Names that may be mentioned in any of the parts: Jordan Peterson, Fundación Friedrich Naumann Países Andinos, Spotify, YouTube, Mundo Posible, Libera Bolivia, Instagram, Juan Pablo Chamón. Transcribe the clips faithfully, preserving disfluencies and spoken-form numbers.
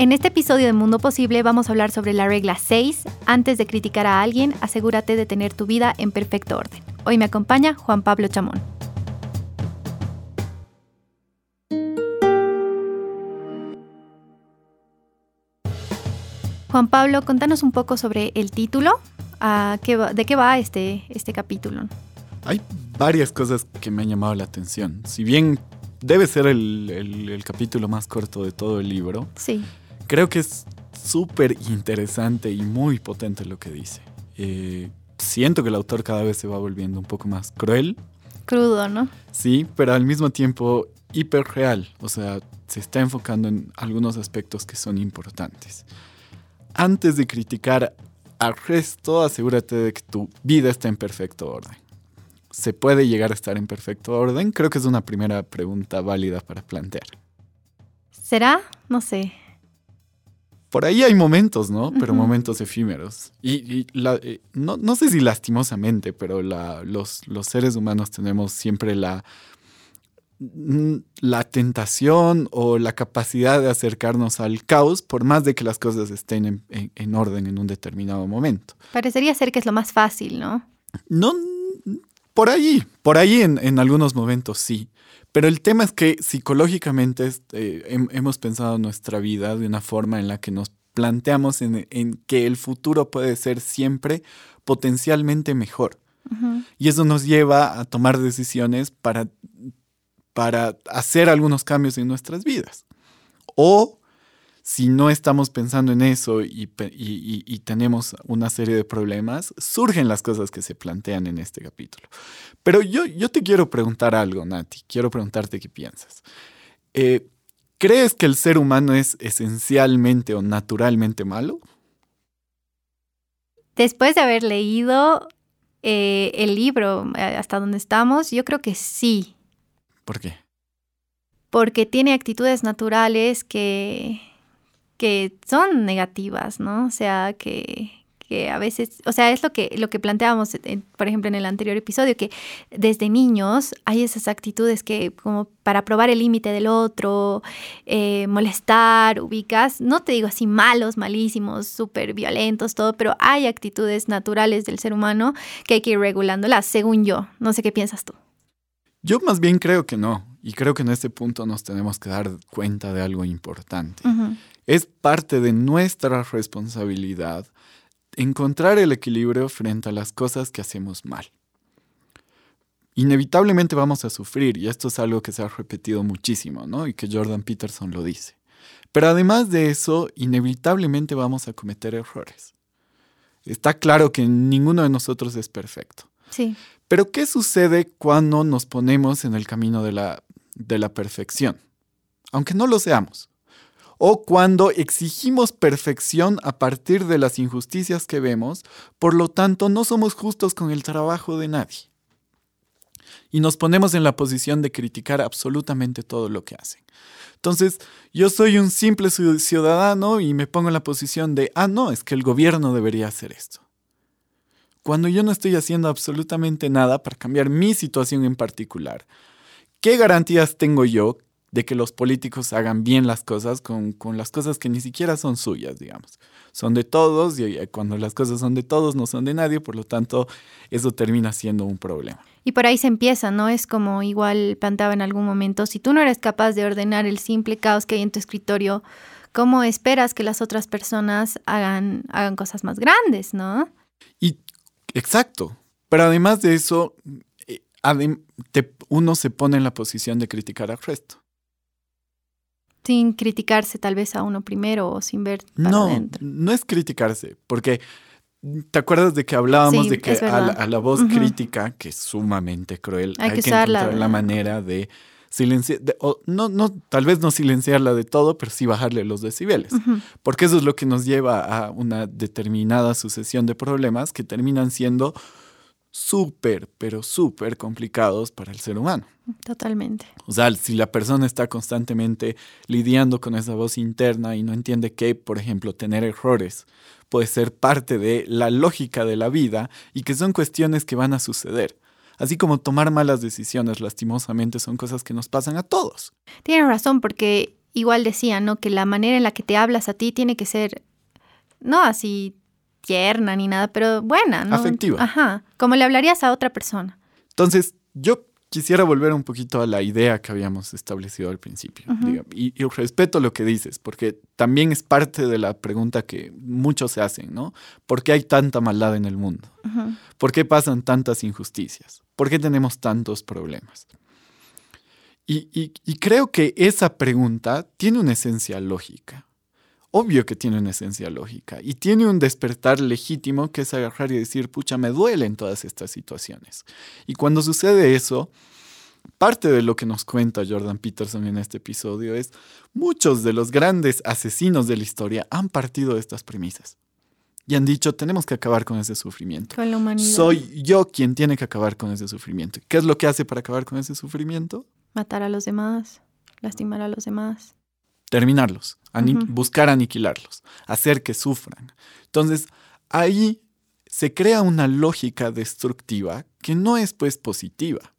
En este episodio de Mundo Posible vamos a hablar sobre la regla seis. Antes de criticar a alguien, asegúrate de tener tu vida en perfecto orden. Hoy me acompaña Juan Pablo Chamón. Juan Pablo, contanos un poco sobre el título. ¿De qué va este, este capítulo? Hay varias cosas que me han llamado la atención. Si bien debe ser el, el, el capítulo más corto de todo el libro, sí, creo que es súper interesante y muy potente lo que dice. Eh, siento que el autor cada vez se va volviendo un poco más cruel. Crudo, ¿no? Sí, pero al mismo tiempo hiperreal. O sea, se está enfocando en algunos aspectos que son importantes. Antes de criticar al resto, asegúrate de que tu vida está en perfecto orden. ¿Se puede llegar a estar en perfecto orden? Creo que es una primera pregunta válida para plantear. ¿Será? No sé. Por ahí hay momentos, ¿no? Pero uh-huh. momentos efímeros. Y, y la, eh, no, no sé si lastimosamente, pero la, los, los seres humanos tenemos siempre la... la tentación o la capacidad de acercarnos al caos, por más de que las cosas estén en, en, en orden en un determinado momento. Parecería ser que es lo más fácil, ¿no? No, por ahí, por ahí en, en algunos momentos sí. Pero el tema es que psicológicamente es, eh, hem, hemos pensado nuestra vida de una forma en la que nos planteamos en, en que el futuro puede ser siempre potencialmente mejor. Uh-huh. Y eso nos lleva a tomar decisiones para... para hacer algunos cambios en nuestras vidas. O si no estamos pensando en eso y, y, y, y tenemos una serie de problemas, surgen las cosas que se plantean en este capítulo. Pero yo, yo te quiero preguntar algo, Nati. Quiero preguntarte qué piensas. Eh, ¿Crees que el ser humano es esencialmente o naturalmente malo? Después de haber leído eh, el libro hasta donde estamos, yo creo que sí. ¿Por qué? Porque tiene actitudes naturales que, que son negativas, ¿no? O sea, que, que a veces... O sea, es lo que, lo que planteábamos, eh, por ejemplo, en el anterior episodio, que desde niños hay esas actitudes que como para probar el límite del otro, eh, molestar, ubicas. No te digo así malos, malísimos, súper violentos, todo, pero hay actitudes naturales del ser humano que hay que ir regulándolas, según yo. No sé qué piensas tú. Yo más bien creo que no, y creo que en este punto nos tenemos que dar cuenta de algo importante. Uh-huh. Es parte de nuestra responsabilidad encontrar el equilibrio frente a las cosas que hacemos mal. Inevitablemente vamos a sufrir, y esto es algo que se ha repetido muchísimo, ¿no? Y que Jordan Peterson lo dice. Pero además de eso, inevitablemente vamos a cometer errores. Está claro que ninguno de nosotros es perfecto. Sí. Pero, ¿qué sucede cuando nos ponemos en el camino de la, de la perfección? Aunque no lo seamos. O cuando exigimos perfección a partir de las injusticias que vemos, por lo tanto, no somos justos con el trabajo de nadie. Y nos ponemos en la posición de criticar absolutamente todo lo que hacen. Entonces, yo soy un simple ciudadano y me pongo en la posición de, ah, no, es que el gobierno debería hacer esto. Cuando yo no estoy haciendo absolutamente nada para cambiar mi situación en particular, ¿qué garantías tengo yo de que los políticos hagan bien las cosas con, con las cosas que ni siquiera son suyas, digamos? Son de todos y cuando las cosas son de todos no son de nadie, por lo tanto, eso termina siendo un problema. Y por ahí se empieza, ¿no? Es como igual planteaba en algún momento, si tú no eres capaz de ordenar el simple caos que hay en tu escritorio, ¿cómo esperas que las otras personas hagan, hagan cosas más grandes, no? Y exacto, pero además de eso, adem- te, uno se pone en la posición de criticar al resto. Sin criticarse tal vez a uno primero o sin ver para no, adentro. No, no es criticarse, porque ¿te acuerdas de que hablábamos sí, de que a la, a la voz uh-huh. crítica, que es sumamente cruel, hay, hay que, que encontrar la manera de silenciar, de, o no, no, tal vez no silenciarla de todo, pero sí bajarle los decibeles. Uh-huh. Porque eso es lo que nos lleva a una determinada sucesión de problemas que terminan siendo súper, pero súper complicados para el ser humano. Totalmente. O sea, si la persona está constantemente lidiando con esa voz interna y no entiende que, por ejemplo, tener errores puede ser parte de la lógica de la vida y que son cuestiones que van a suceder. Así como tomar malas decisiones, lastimosamente, son cosas que nos pasan a todos. Tienes razón, porque igual decían, ¿no?, que la manera en la que te hablas a ti tiene que ser, no así tierna ni nada, pero buena, ¿no? Afectiva. Ajá, como le hablarías a otra persona. Entonces, yo quisiera volver un poquito a la idea que habíamos establecido al principio. Uh-huh. Digo, y, y respeto lo que dices, porque también es parte de la pregunta que muchos se hacen, ¿no? ¿Por qué hay tanta maldad en el mundo? Uh-huh. ¿Por qué pasan tantas injusticias? ¿Por qué tenemos tantos problemas? Y, y, y creo que esa pregunta tiene una esencia lógica. Obvio que tiene una esencia lógica. Y tiene un despertar legítimo que es agarrar y decir, pucha, me duelen todas estas situaciones. Y cuando sucede eso, parte de lo que nos cuenta Jordan Peterson en este episodio es muchos de los grandes asesinos de la historia han partido de estas premisas. Y han dicho, tenemos que acabar con ese sufrimiento. Con la humanidad. Soy yo quien tiene que acabar con ese sufrimiento. ¿Qué es lo que hace para acabar con ese sufrimiento? Matar a los demás, lastimar a los demás. Terminarlos, ani- uh-huh. buscar aniquilarlos, hacer que sufran. Entonces, ahí se crea una lógica destructiva que no es, pues, positiva.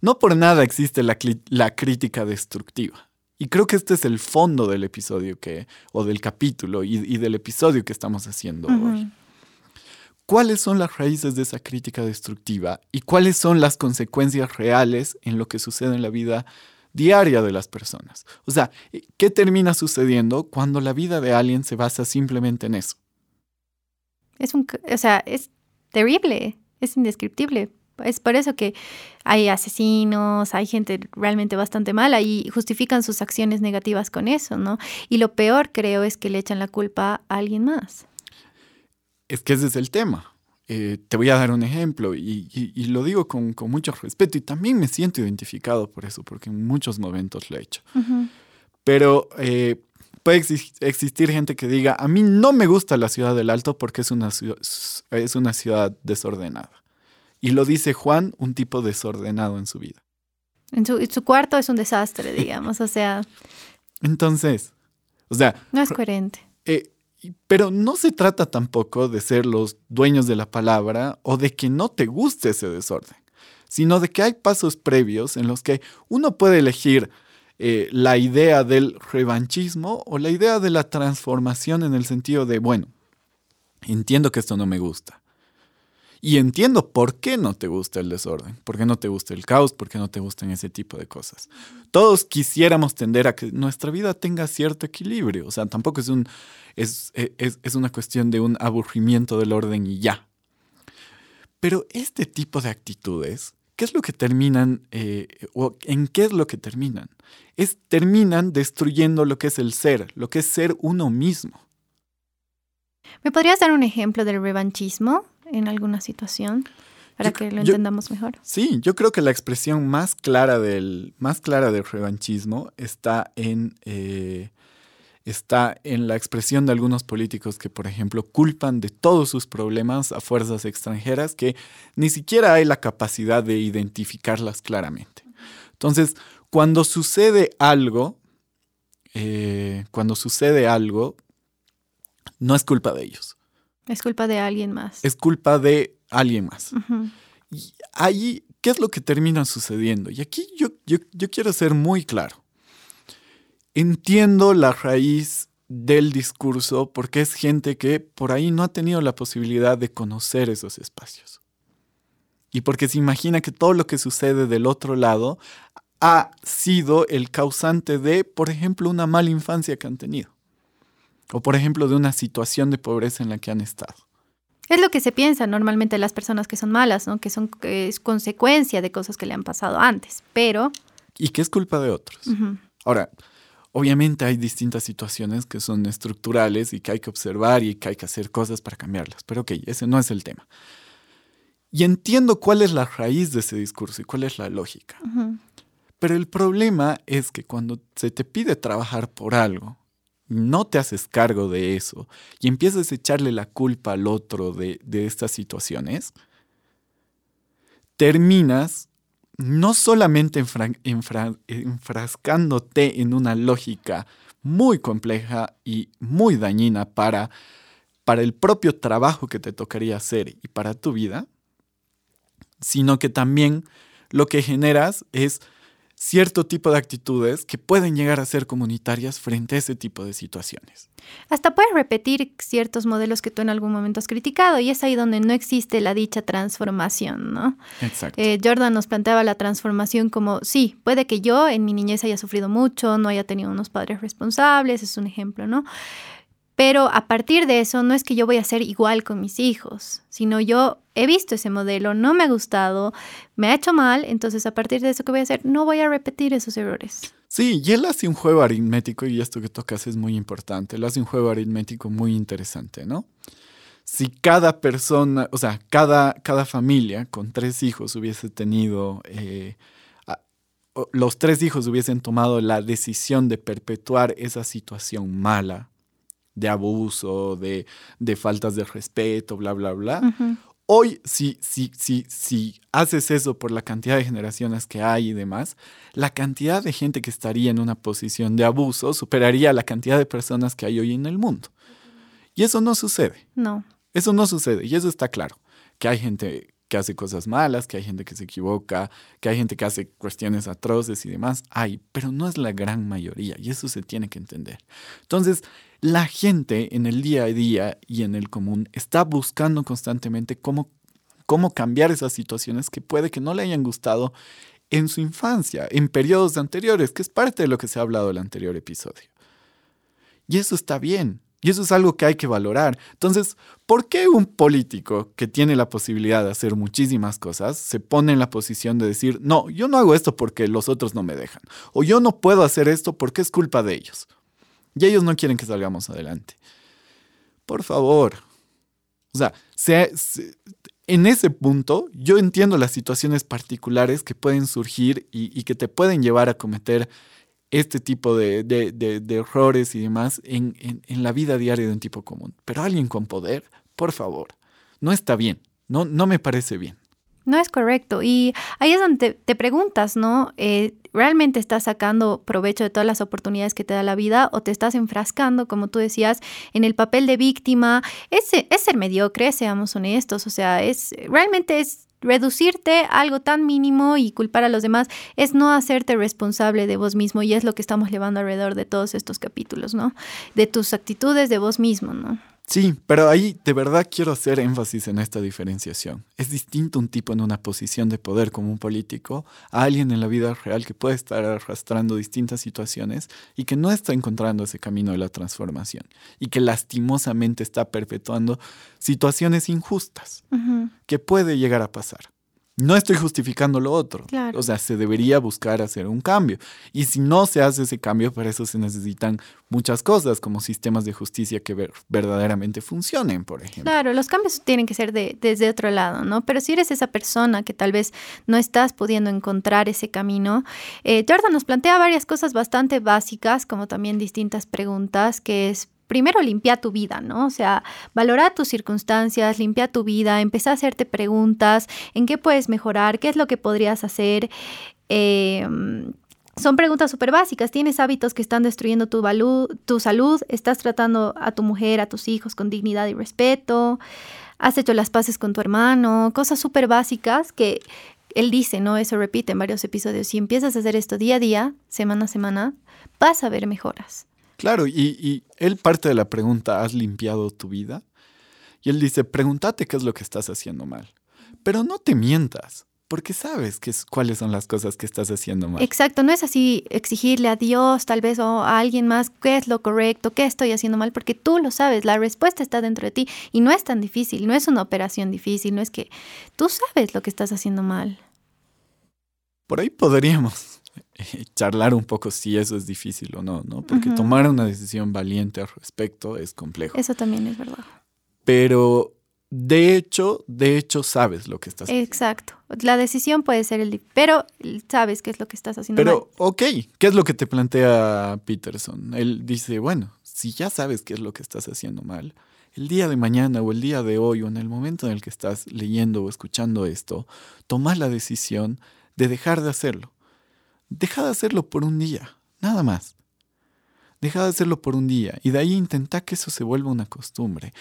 No por nada existe la, cli- la crítica destructiva. Y creo que este es el fondo del episodio que, o del capítulo y, y del episodio que estamos haciendo uh-huh. hoy. ¿Cuáles son las raíces de esa crítica destructiva y cuáles son las consecuencias reales en lo que sucede en la vida diaria de las personas? O sea, ¿qué termina sucediendo cuando la vida de alguien se basa simplemente en eso? Es un, o sea, es terrible, es indescriptible. Es por eso que hay asesinos, hay gente realmente bastante mala y justifican sus acciones negativas con eso, ¿no? Y lo peor, creo, es que le echan la culpa a alguien más. Es que ese es el tema. Eh, te voy a dar un ejemplo y, y, y lo digo con, con mucho respeto y también me siento identificado por eso, porque en muchos momentos lo he hecho. Uh-huh. Pero eh, puede exi- existir gente que diga, a mí no me gusta la ciudad del Alto porque es una, es una ciudad desordenada. Y lo dice Juan, un tipo desordenado en su vida. En su, en su cuarto es un desastre, digamos, o sea. Entonces, o sea. No es coherente. Eh, Pero no se trata tampoco de ser los dueños de la palabra o de que no te guste ese desorden, sino de que hay pasos previos en los que uno puede elegir eh, la idea del revanchismo o la idea de la transformación en el sentido de, bueno, entiendo que esto no me gusta. Y entiendo por qué no te gusta el desorden, por qué no te gusta el caos, por qué no te gustan ese tipo de cosas. Todos quisiéramos tender a que nuestra vida tenga cierto equilibrio. O sea, tampoco es, un, es, es, es una cuestión de un aburrimiento del orden y ya. Pero este tipo de actitudes, ¿qué es lo que terminan? Eh, o ¿En qué es lo que terminan? Es, terminan destruyendo lo que es el ser, lo que es ser uno mismo. ¿Me podrías dar un ejemplo del revanchismo en alguna situación para yo, que lo entendamos yo, mejor? Sí, yo creo que la expresión más clara del, más clara del revanchismo está en, eh, está en la expresión de algunos políticos que, por ejemplo, culpan de todos sus problemas a fuerzas extranjeras que ni siquiera hay la capacidad de identificarlas claramente. Entonces, cuando sucede algo, eh, cuando sucede algo, no es culpa de ellos. Es culpa de alguien más. Es culpa de alguien más. Uh-huh. Y ahí, ¿qué es lo que termina sucediendo? Y aquí yo, yo, yo quiero ser muy claro. Entiendo la raíz del discurso porque es gente que por ahí no ha tenido la posibilidad de conocer esos espacios. Y porque se imagina que todo lo que sucede del otro lado ha sido el causante de, por ejemplo, una mala infancia que han tenido. O, por ejemplo, de una situación de pobreza en la que han estado. Es lo que se piensa normalmente de las personas que son malas, ¿no? Que son, que es consecuencia de cosas que le han pasado antes, pero... Y que es culpa de otros. Uh-huh. Ahora, obviamente hay distintas situaciones que son estructurales y que hay que observar y que hay que hacer cosas para cambiarlas. Pero ok, ese no es el tema. Y entiendo cuál es la raíz de ese discurso y cuál es la lógica. Uh-huh. Pero el problema es que cuando se te pide trabajar por algo, no te haces cargo de eso y empiezas a echarle la culpa al otro de, de estas situaciones, terminas no solamente enfra- enfra- enfrascándote en una lógica muy compleja y muy dañina para, para el propio trabajo que te tocaría hacer y para tu vida, sino que también lo que generas es cierto tipo de actitudes que pueden llegar a ser comunitarias frente a ese tipo de situaciones. Hasta puedes repetir ciertos modelos que tú en algún momento has criticado, y es ahí donde no existe la dicha transformación, ¿no? Exacto. Eh, Jordan nos planteaba la transformación como, sí, puede que yo en mi niñez haya sufrido mucho, no haya tenido unos padres responsables, es un ejemplo, ¿no? Pero a partir de eso no es que yo voy a ser igual con mis hijos, sino yo he visto ese modelo, no me ha gustado, me ha hecho mal, entonces a partir de eso que voy a hacer, no voy a repetir esos errores. Sí, y él hace un juego aritmético, y esto que tocas es muy importante, él hace un juego aritmético muy interesante, ¿no? Si cada persona, o sea, cada, cada familia con tres hijos hubiese tenido... Eh, los tres hijos hubiesen tomado la decisión de perpetuar esa situación mala, de abuso, de, de faltas de respeto, bla, bla, bla. Uh-huh. Hoy, si, si, si, si haces eso por la cantidad de generaciones que hay y demás, la cantidad de gente que estaría en una posición de abuso superaría la cantidad de personas que hay hoy en el mundo. Y eso no sucede. No. Eso no sucede. Y eso está claro. Que hay gente que hace cosas malas, que hay gente que se equivoca, que hay gente que hace cuestiones atroces y demás. Hay, pero no es la gran mayoría. Y eso se tiene que entender. Entonces, la gente en el día a día y en el común está buscando constantemente cómo, cómo cambiar esas situaciones que puede que no le hayan gustado en su infancia, en periodos anteriores, que es parte de lo que se ha hablado en el anterior episodio. Y eso está bien. Y eso es algo que hay que valorar. Entonces, ¿por qué un político que tiene la posibilidad de hacer muchísimas cosas se pone en la posición de decir, no, yo no hago esto porque los otros no me dejan? O yo no puedo hacer esto porque es culpa de ellos. Y ellos no quieren que salgamos adelante. Por favor. O sea, se, se, en ese punto yo entiendo las situaciones particulares que pueden surgir y, y que te pueden llevar a cometer este tipo de, de, de, de errores y demás en, en, en la vida diaria de un tipo común. Pero alguien con poder, por favor, no está bien. No, no me parece bien. No es correcto. Y ahí es donde te, te preguntas, ¿no? Eh, ¿Realmente estás sacando provecho de todas las oportunidades que te da la vida o te estás enfrascando, como tú decías, en el papel de víctima? Es, es ser mediocre, seamos honestos. O sea, es realmente es reducirte a algo tan mínimo y culpar a los demás. Es no hacerte responsable de vos mismo, y es lo que estamos llevando alrededor de todos estos capítulos, ¿no? De tus actitudes, de vos mismo, ¿no? Sí, pero ahí de verdad quiero hacer énfasis en esta diferenciación. Es distinto un tipo en una posición de poder como un político a alguien en la vida real que puede estar arrastrando distintas situaciones y que no está encontrando ese camino de la transformación y que lastimosamente está perpetuando situaciones injustas uh-huh. que puede llegar a pasar. No estoy justificando lo otro. Claro. O sea, se debería buscar hacer un cambio. Y si no se hace ese cambio, para eso se necesitan muchas cosas, como sistemas de justicia que ver, verdaderamente funcionen, por ejemplo. Claro, los cambios tienen que ser de, desde otro lado, ¿no? Pero si eres esa persona que tal vez no estás pudiendo encontrar ese camino, eh, Jordan nos plantea varias cosas bastante básicas, como también distintas preguntas, que es, primero, limpia tu vida, ¿no? O sea, valora tus circunstancias, limpia tu vida, empieza a hacerte preguntas, ¿en qué puedes mejorar? ¿Qué es lo que podrías hacer? Eh, son preguntas súper básicas. ¿Tienes hábitos que están destruyendo tu, valu- tu salud? ¿Estás tratando a tu mujer, a tus hijos con dignidad y respeto? ¿Has hecho las paces con tu hermano? Cosas súper básicas que él dice, ¿no? Eso repite en varios episodios. Si empiezas a hacer esto día a día, semana a semana, vas a ver mejoras. Claro, y, y él parte de la pregunta, ¿has limpiado tu vida? Y él dice, pregúntate qué es lo que estás haciendo mal. Pero no te mientas, porque sabes que es, cuáles son las cosas que estás haciendo mal. Exacto, no es así exigirle a Dios, tal vez, o a alguien más, qué es lo correcto, qué estoy haciendo mal, porque tú lo sabes, la respuesta está dentro de ti. Y no es tan difícil, no es una operación difícil, no es que tú sabes lo que estás haciendo mal. Por ahí podríamos charlar un poco si eso es difícil o no, ¿no? Porque uh-huh. tomar una decisión valiente al respecto es complejo. Eso también es verdad. Pero de hecho, de hecho sabes lo que estás haciendo. Exacto. La decisión puede ser el... Pero sabes qué es lo que estás haciendo Pero, mal. ok, ¿qué es lo que te plantea Peterson? Él dice, bueno, si ya sabes qué es lo que estás haciendo mal, el día de mañana o el día de hoy o en el momento en el que estás leyendo o escuchando esto, tomas la decisión de dejar de hacerlo. Deja de hacerlo por un día, nada más. Deja de hacerlo por un día y de ahí intenta que eso se vuelva una costumbre.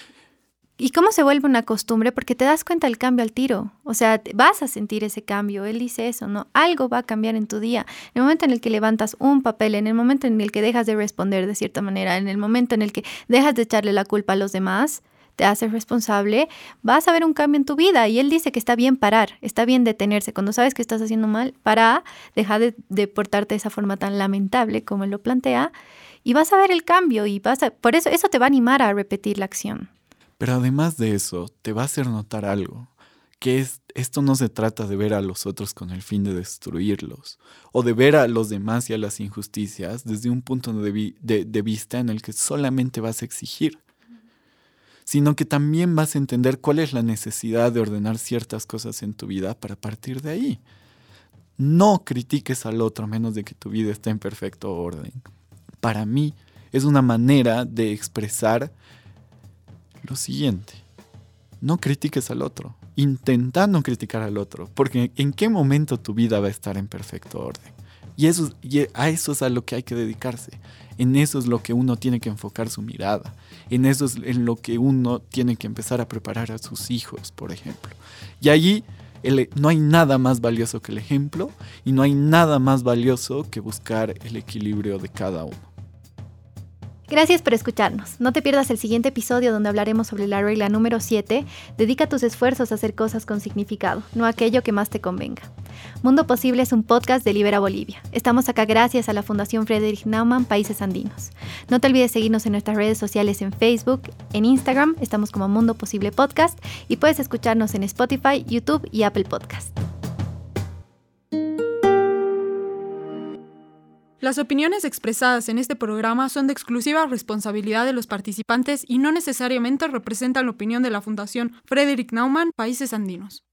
¿Y cómo se vuelve una costumbre? Porque te das cuenta del cambio al tiro. O sea, vas a sentir ese cambio. Él dice eso, ¿no? Algo va a cambiar en tu día. En el momento en el que levantas un papel, en el momento en el que dejas de responder de cierta manera, en el momento en el que dejas de echarle la culpa a los demás, te haces responsable, vas a ver un cambio en tu vida. Y él dice que está bien parar, está bien detenerse. Cuando sabes que estás haciendo mal, para, deja de, de portarte de esa forma tan lamentable como él lo plantea, y vas a ver el cambio. Y vas a, por eso, eso te va a animar a repetir la acción. Pero además de eso, te va a hacer notar algo, que es, esto no se trata de ver a los otros con el fin de destruirlos, o de ver a los demás y a las injusticias desde un punto de, vi- de, de vista en el que solamente vas a exigir, sino que también vas a entender cuál es la necesidad de ordenar ciertas cosas en tu vida para partir de ahí. No critiques al otro a menos de que tu vida esté en perfecto orden. Para mí es una manera de expresar lo siguiente: no critiques al otro, intenta no criticar al otro, porque en qué momento tu vida va a estar en perfecto orden. Y, eso, y a eso es a lo que hay que dedicarse, en eso es lo que uno tiene que enfocar su mirada, en eso es en lo que uno tiene que empezar a preparar a sus hijos, por ejemplo. Y allí el, no hay nada más valioso que el ejemplo, y no hay nada más valioso que buscar el equilibrio de cada uno. Gracias por escucharnos. No te pierdas el siguiente episodio donde hablaremos sobre la regla número siete. Dedica tus esfuerzos a hacer cosas con significado, no aquello que más te convenga. Mundo Posible es un podcast de Libera Bolivia. Estamos acá gracias a la Fundación Friedrich Naumann Países Andinos. No te olvides seguirnos en nuestras redes sociales en Facebook, en Instagram, estamos como Mundo Posible Podcast, y puedes escucharnos en Spotify, YouTube y Apple Podcast. Las opiniones expresadas en este programa son de exclusiva responsabilidad de los participantes y no necesariamente representan la opinión de la Fundación Friedrich Naumann Países Andinos.